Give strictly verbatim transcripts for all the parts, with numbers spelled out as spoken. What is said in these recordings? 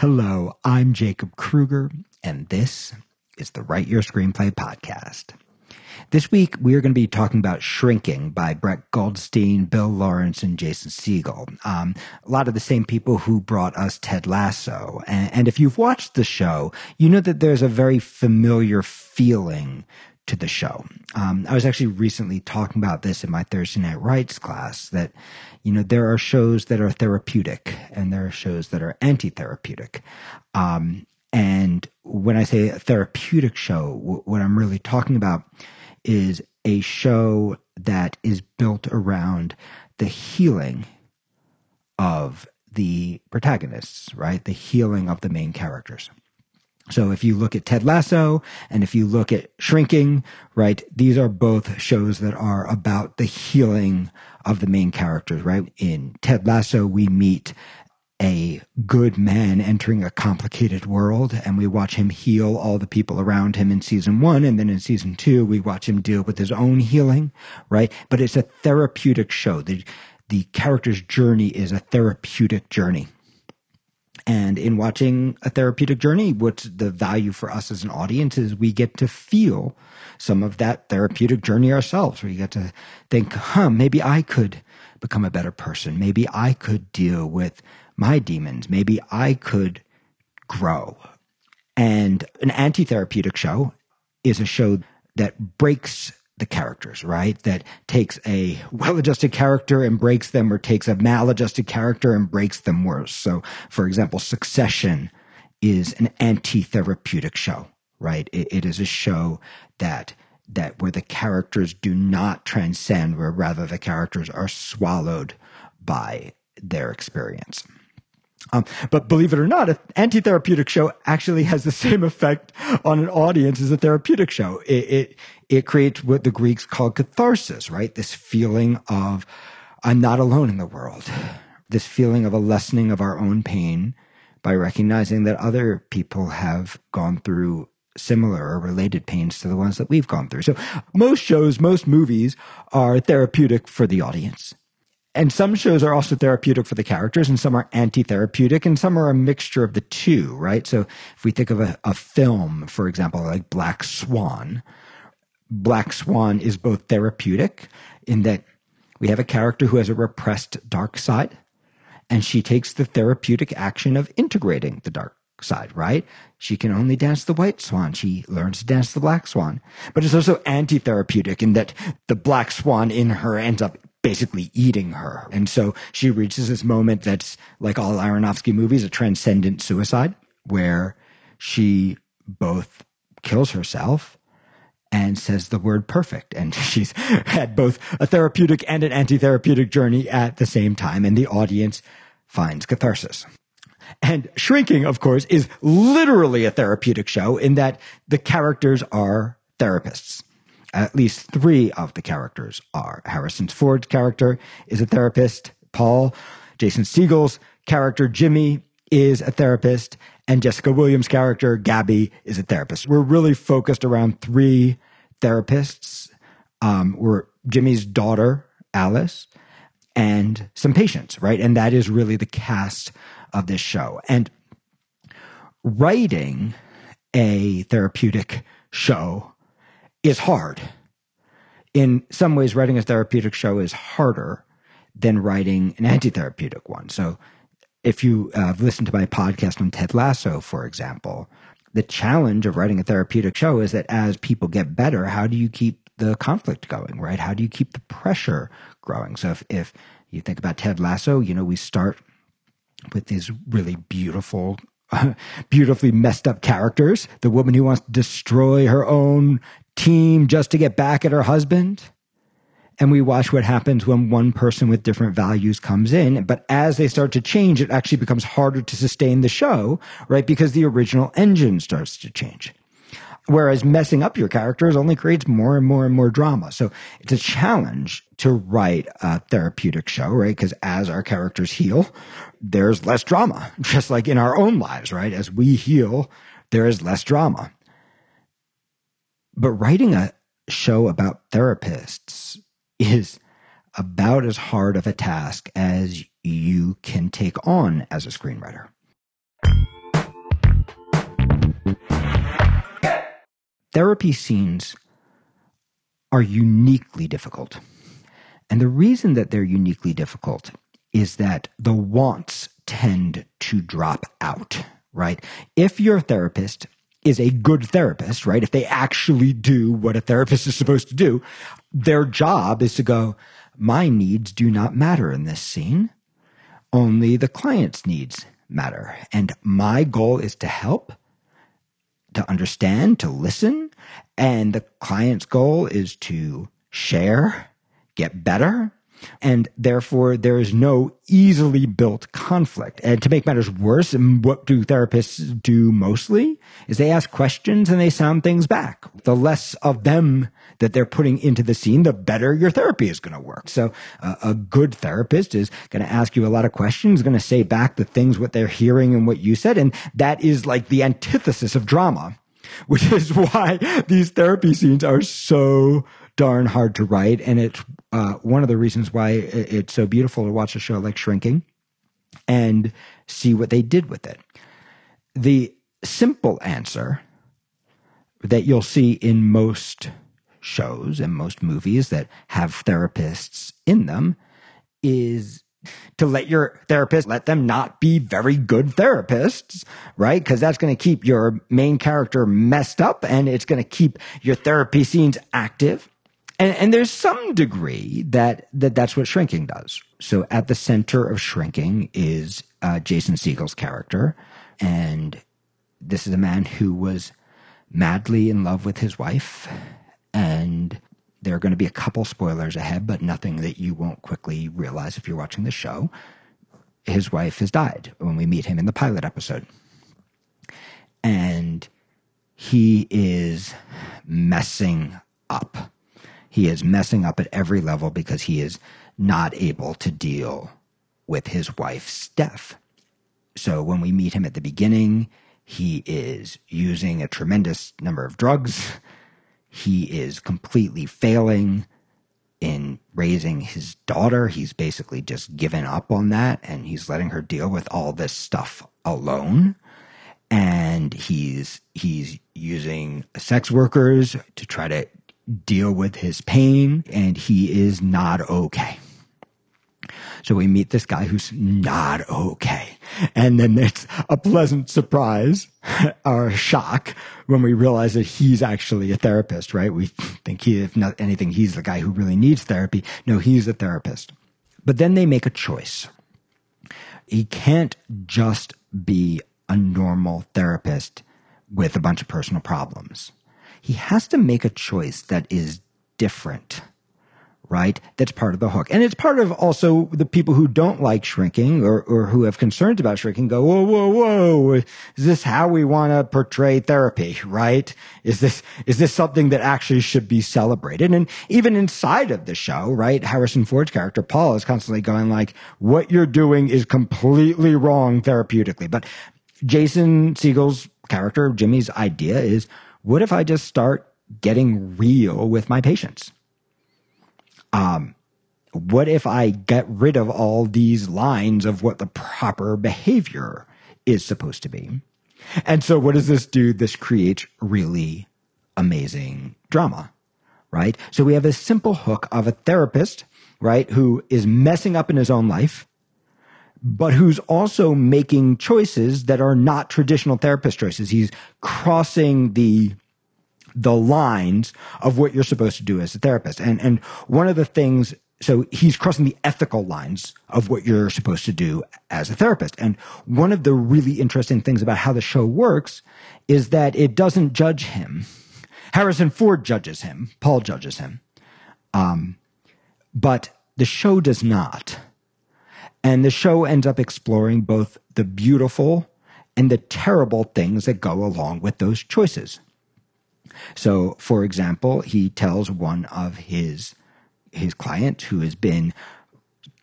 Hello, I'm Jacob Kruger, and this is the Write Your Screenplay podcast. This week, we are going to be talking about Shrinking by Brett Goldstein, Bill Lawrence, and Jason Segel. Um, a lot of the same people who brought us Ted Lasso. And, and if you've watched the show, you know that there's a very familiar feeling to the show. Um, I was actually recently talking about this in my Thursday Night Writes class, that, you know, there are shows that are therapeutic and there are shows that are anti-therapeutic. Um, and when I say a therapeutic show, w- what I'm really talking about is a show that is built around the healing of the protagonists, right? The healing of the main characters. So if you look at Ted Lasso and if you look at Shrinking, right, these are both shows that are about the healing of the main characters, right? In Ted Lasso, we meet a good man entering a complicated world, and we watch him heal all the people around him in season one. And then in season two, we watch him deal with his own healing, right? But it's a therapeutic show. The, the character's journey is a therapeutic journey. And in watching a therapeutic journey, what's the value for us as an audience is we get to feel some of that therapeutic journey ourselves, where you get to think, huh, maybe I could become a better person. Maybe I could deal with my demons. Maybe I could grow. And an anti-therapeutic show is a show that breaks the characters, right? That takes a well-adjusted character and breaks them, or takes a maladjusted character and breaks them worse. So, for example, Succession is an anti-therapeutic show, right? It, it is a show that that where the characters do not transcend, where rather the characters are swallowed by their experience. Um, but believe it or not, an anti-therapeutic show actually has the same effect on an audience as a therapeutic show. It, it it creates what the Greeks called catharsis, right? This feeling of I'm not alone in the world. This feeling of a lessening of our own pain by recognizing that other people have gone through similar or related pains to the ones that we've gone through. So most shows, most movies are therapeutic for the audience. And some shows are also therapeutic for the characters, and some are anti-therapeutic, and some are a mixture of the two, right? So if we think of a, a film, for example, like Black Swan, Black Swan is both therapeutic in that we have a character who has a repressed dark side, and she takes the therapeutic action of integrating the dark side, right? She can only dance the white swan. She learns to dance the black swan. But it's also anti-therapeutic in that the black swan in her ends up basically eating her. And so she reaches this moment that's, like all Aronofsky movies, a transcendent suicide, where she both kills herself and says the word perfect. And she's had both a therapeutic and an anti-therapeutic journey at the same time, and the audience finds catharsis. And Shrinking, of course, is literally a therapeutic show in that the characters are therapists. At least three of the characters are. Harrison Ford's character is a therapist, Paul. Jason Segel's character, Jimmy, is a therapist. And Jessica Williams' character, Gabby, is a therapist. We're really focused around three therapists. Um, we're Jimmy's daughter, Alice, and some patients, right? And that is really the cast of this show. And writing a therapeutic show is hard. In some ways, writing a therapeutic show is harder than writing an anti-therapeutic one. So if you uh, listen to my podcast on Ted Lasso, for example, the challenge of writing a therapeutic show is that as people get better, how do you keep the conflict going, right? How do you keep the pressure growing? So if, if you think about Ted Lasso, you know, we start with these really beautiful beautifully messed up characters. The woman who wants to destroy her own team just to get back at her husband. And we watch what happens when one person with different values comes in. But as they start to change, it actually becomes harder to sustain the show, right? Because the original engine starts to change. Whereas messing up your characters only creates more and more and more drama. So it's a challenge to write a therapeutic show, right? Because as our characters heal, there's less drama, just like in our own lives, right? As we heal, there is less drama. But writing a show about therapists is about as hard of a task as you can take on as a screenwriter. therapy scenes are uniquely difficult. And the reason that they're uniquely difficult is that the wants tend to drop out, right? If your therapist is a good therapist, right? If they actually do what a therapist is supposed to do, their job is to go, my needs do not matter in this scene. Only the client's needs matter. And my goal is to help, to understand, to listen. And the client's goal is to share, get better. And therefore, there is no easily built conflict. And to make matters worse, what do therapists do mostly is they ask questions and they sound things back. The less of them that they're putting into the scene, the better your therapy is going to work. So uh, a good therapist is going to ask you a lot of questions, going to say back the things, what they're hearing and what you said. And that is like the antithesis of drama, which is why these therapy scenes are so darn hard to write. And it's uh, one of the reasons why it's so beautiful to watch a show like Shrinking and see what they did with it. The simple answer that you'll see in most shows and most movies that have therapists in them is to let your therapist, let them not be very good therapists, right? Because that's going to keep your main character messed up and it's going to keep your therapy scenes active. And, and there's some degree that, that that's what Shrinking does. So at the center of Shrinking is uh, Jason Segel's character. And this is a man who was madly in love with his wife. And there are going to be a couple spoilers ahead, but nothing that you won't quickly realize if you're watching the show. His wife has died when we meet him in the pilot episode. And he is messing up. He is messing up at every level because he is not able to deal with his wife's death. So when we meet him at the beginning, he is using a tremendous number of drugs. He is completely failing in raising his daughter. He's basically just given up on that, and he's letting her deal with all this stuff alone. And he's he's using sex workers to try to deal with his pain, and he is not okay. So we meet this guy who's not okay. And then it's a pleasant surprise or shock when we realize that he's actually a therapist, right? We think he, if not anything, he's the guy who really needs therapy. No, he's a therapist. But then they make a choice. He can't just be a normal therapist with a bunch of personal problems. He has to make a choice that is different, right? That's part of the hook. And it's part of also the people who don't like Shrinking or, or who have concerns about Shrinking go, whoa, whoa, whoa. Is this how we want to portray therapy, right? Is this, is this something that actually should be celebrated? And even inside of the show, right? Harrison Ford's character, Paul, is constantly going like, what you're doing is completely wrong therapeutically. But Jason Segel's character, Jimmy's idea is, what if I just start getting real with my patients? Um, what if I get rid of all these lines of what the proper behavior is supposed to be? And so what does this do? This creates really amazing drama, right? So we have a simple hook of a therapist, right, who is messing up in his own life, but who's also making choices that are not traditional therapist choices. He's crossing the the lines of what you're supposed to do as a therapist. And and one of the things, so he's crossing the ethical lines of what you're supposed to do as a therapist. And one of the really interesting things about how the show works is that it doesn't judge him. Harrison Ford judges him. Paul judges him. Um, but the show does not. And the show ends up exploring both the beautiful and the terrible things that go along with those choices. So, for example, he tells one of his his clients who has been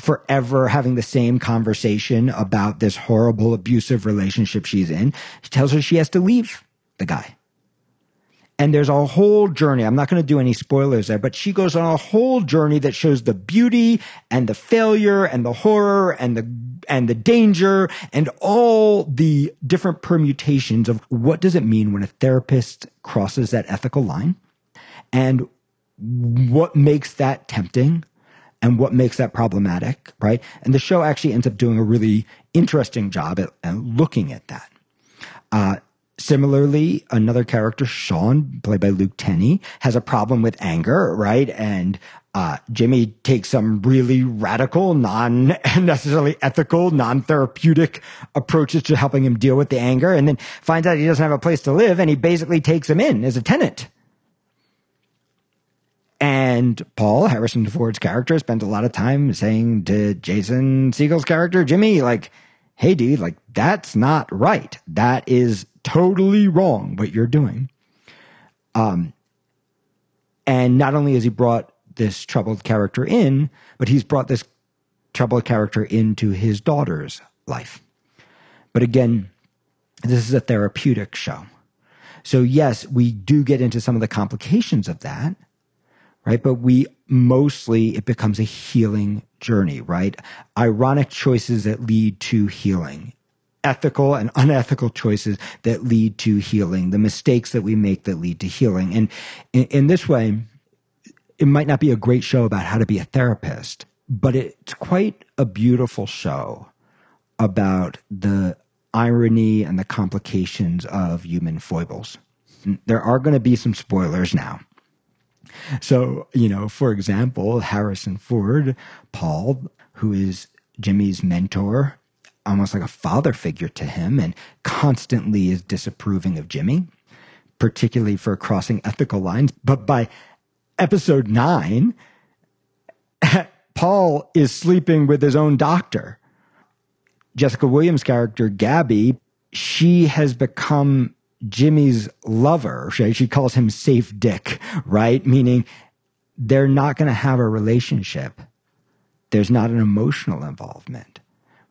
forever having the same conversation about this horrible, abusive relationship she's in. He tells her she has to leave the guy. And there's a whole journey. I'm not going to do any spoilers there, but she goes on a whole journey that shows the beauty and the failure and the horror and the and the danger and all the different permutations of what does it mean when a therapist crosses that ethical line, and what makes that tempting and what makes that problematic, right? And the show actually ends up doing a really interesting job at, at looking at that. Uh, Similarly, another character, Sean, played by Luke Tenney, has a problem with anger, right? And uh, Jimmy takes some really radical, non-necessarily ethical, non-therapeutic approaches to helping him deal with the anger, and then finds out he doesn't have a place to live, and he basically takes him in as a tenant. And Paul, Harrison Ford's character, spends a lot of time saying to Jason Segel's character, Jimmy, like, hey, dude, like, that's not right. That is totally wrong what you're doing. Um, and not only has he brought this troubled character in, but he's brought this troubled character into his daughter's life. But again, this is a therapeutic show. So yes, we do get into some of the complications of that, right? But we mostly, it becomes a healing journey, right? Ironic choices that lead to healing, ethical and unethical choices that lead to healing, the mistakes that we make that lead to healing. And in, in this way, it might not be a great show about how to be a therapist, but it's quite a beautiful show about the irony and the complications of human foibles. There are going to be some spoilers now. So, you know, for example, Harrison Ford, Paul, who is Jimmy's mentor, almost like a father figure to him, and constantly is disapproving of Jimmy, particularly for crossing ethical lines. But by episode nine, Paul is sleeping with his own doctor. Jessica Williams' character, Gabby, she has become Jimmy's lover. She calls him safe dick, right? Meaning they're not going to have a relationship. There's not an emotional involvement.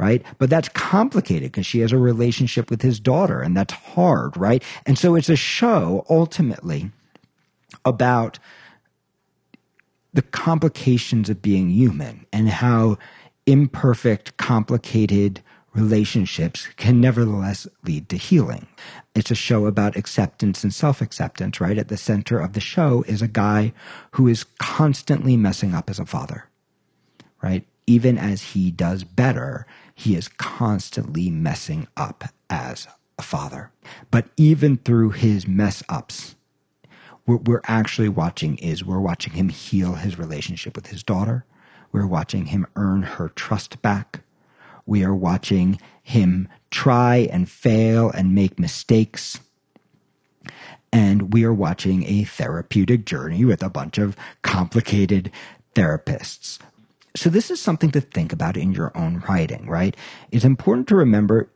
Right? But that's complicated because she has a relationship with his daughter, and that's hard, right? And so it's a show ultimately about the complications of being human and how imperfect, complicated relationships can nevertheless lead to healing. It's a show about acceptance and self-acceptance, right? At the center of the show is a guy who is constantly messing up as a father, right? Even as he does better, he is constantly messing up as a father. But even through his mess ups, what we're actually watching is we're watching him heal his relationship with his daughter. We're watching him earn her trust back. We are watching him try and fail and make mistakes. And we are watching a therapeutic journey with a bunch of complicated therapists. So this is something to think about in your own writing, right? It's important to remember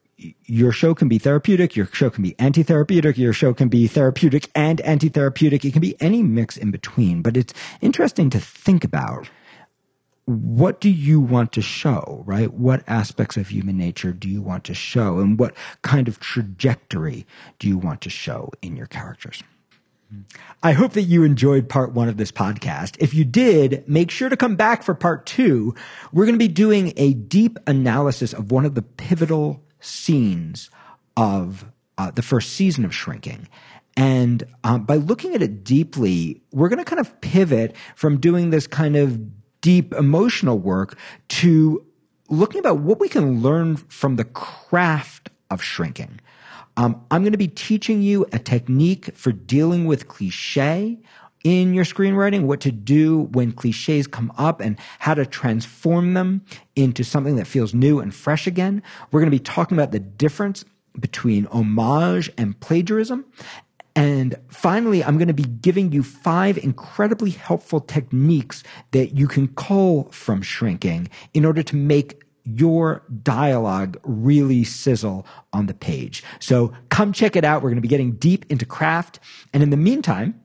your show can be therapeutic, your show can be anti-therapeutic, your show can be therapeutic and anti-therapeutic. It can be any mix in between, but it's interesting to think about, what do you want to show, right? What aspects of human nature do you want to show, and what kind of trajectory do you want to show in your characters? I hope that you enjoyed part one of this podcast. If you did, make sure to come back for part two. We're going to be doing a deep analysis of one of the pivotal scenes of uh, the first season of Shrinking. And um, by looking at it deeply, we're going to kind of pivot from doing this kind of deep emotional work to looking about what we can learn from the craft of shrinking. Um, I'm going to be teaching you a technique for dealing with cliche in your screenwriting, what to do when cliches come up and how to transform them into something that feels new and fresh again. We're going to be talking about the difference between homage and plagiarism. And finally, I'm going to be giving you five incredibly helpful techniques that you can cull from Shrinking in order to make your dialogue really sizzle on the page. So come check it out. We're going to be getting deep into craft. And in the meantime,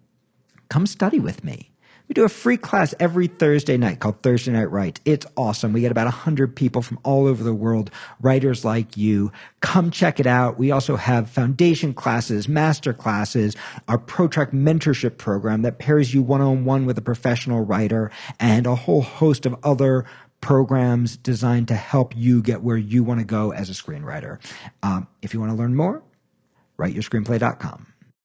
come study with me. We do a free class every Thursday night called Thursday Night Writes. It's awesome. We get about one hundred people from all over the world, writers like you. Come check it out. We also have foundation classes, master classes, our ProTrack mentorship program that pairs you one-on-one with a professional writer, and a whole host of other programs designed to help you get where you want to go as a screenwriter. Um, if you want to learn more, write your screenplay dot com.